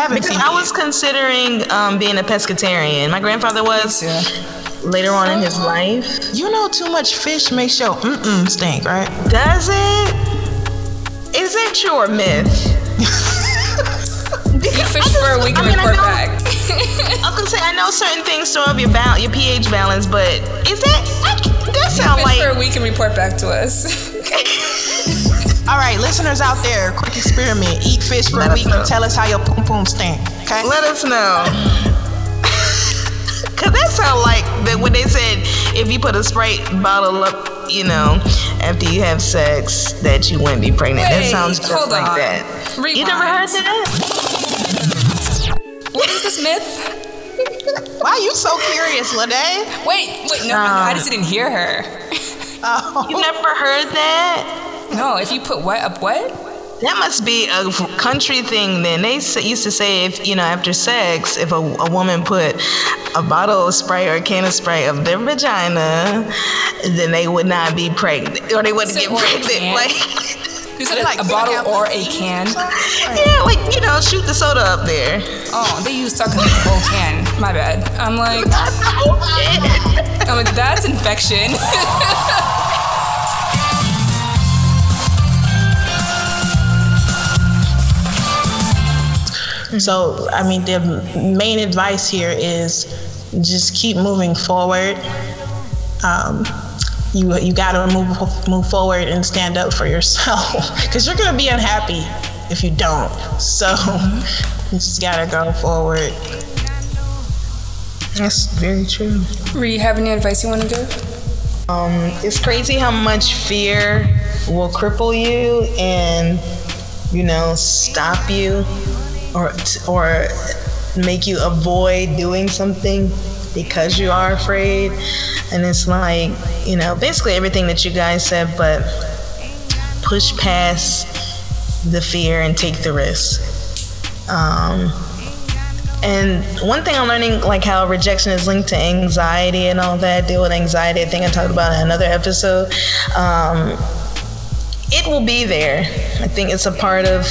Haven't because I was considering being a pescatarian. My grandfather was later on in his life. You know, too much fish makes your stink, right? Does it? Is it true or myth? You fish for a week and report back. I can say I know certain things throw up your pH balance, but is that that sound like? You fish for a week and report back to us. All right, listeners out there, quick experiment: eat fish for a week and tell us how your poom poom stink. Okay, let us know. Cause that sound like that when they said if you put a Sprite bottle up, you know, after you have sex, that you wouldn't be pregnant. Wait, that sounds just like that. Rewind. You never heard that? What is this myth? Why are you so curious, Le'Nae? Wait, no, I just didn't hear her. Oh. You never heard that? No, if you put what up what? That must be a country thing then. They used to say if, you know, after sex, if a woman put a bottle of Sprite or a can of Sprite up their vagina, then they would not be pregnant. Or they wouldn't get pregnant. Like... You said like a bottle or a can? Yeah, like, you know, shoot the soda up there. Oh, they used Tucker the whole can. My bad. I'm like, that's infection. So, I mean, the main advice here is just keep moving forward. You gotta move forward and stand up for yourself because you're gonna be unhappy if you don't. So you just gotta go forward. That's very true. Rie, you have any advice you want to give? It's crazy how much fear will cripple you and, you know, stop you or make you avoid doing something because you are afraid. And it's like, you know, basically everything that you guys said, but push past the fear and take the risk. And one thing I'm learning, like how rejection is linked to anxiety and all that, deal with anxiety, I think I talked about in another episode. It will be there. I think it's a part of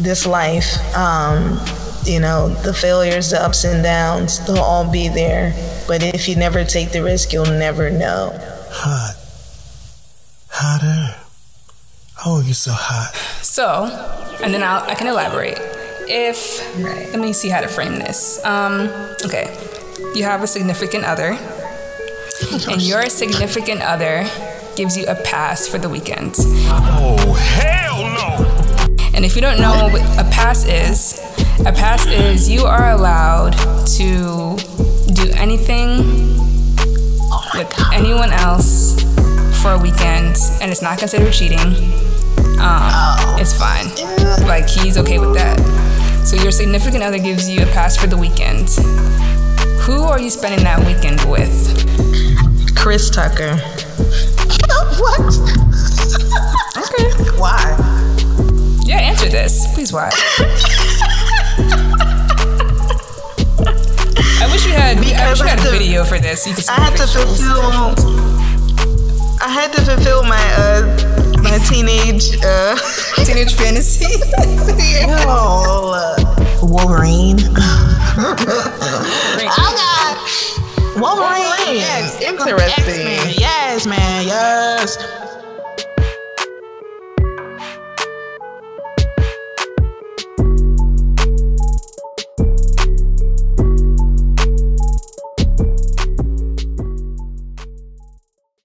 this life. You know, the failures, the ups and downs, they'll all be there. But if you never take the risk, you'll never know. Hot. Hotter. Oh, you're so hot. So, and then I can elaborate. Let me see how to frame this. Okay. You have a significant other. And your significant other gives you a pass for the weekend. Oh, hell no! And if you don't know what a pass is... A pass is you are allowed to do anything with anyone else for a weekend, and it's not considered cheating. It's fine. Like, he's okay with that. So your significant other gives you a pass for the weekend. Who are you spending that weekend with? Chris Tucker. What? Okay. Why? Yeah, answer this. Please, why? I wish you had a video for this. You could I had to fulfill my teenage fantasy. Wolverine. Wolverine. Yes, interesting. X-Men. Yes, man. Yes.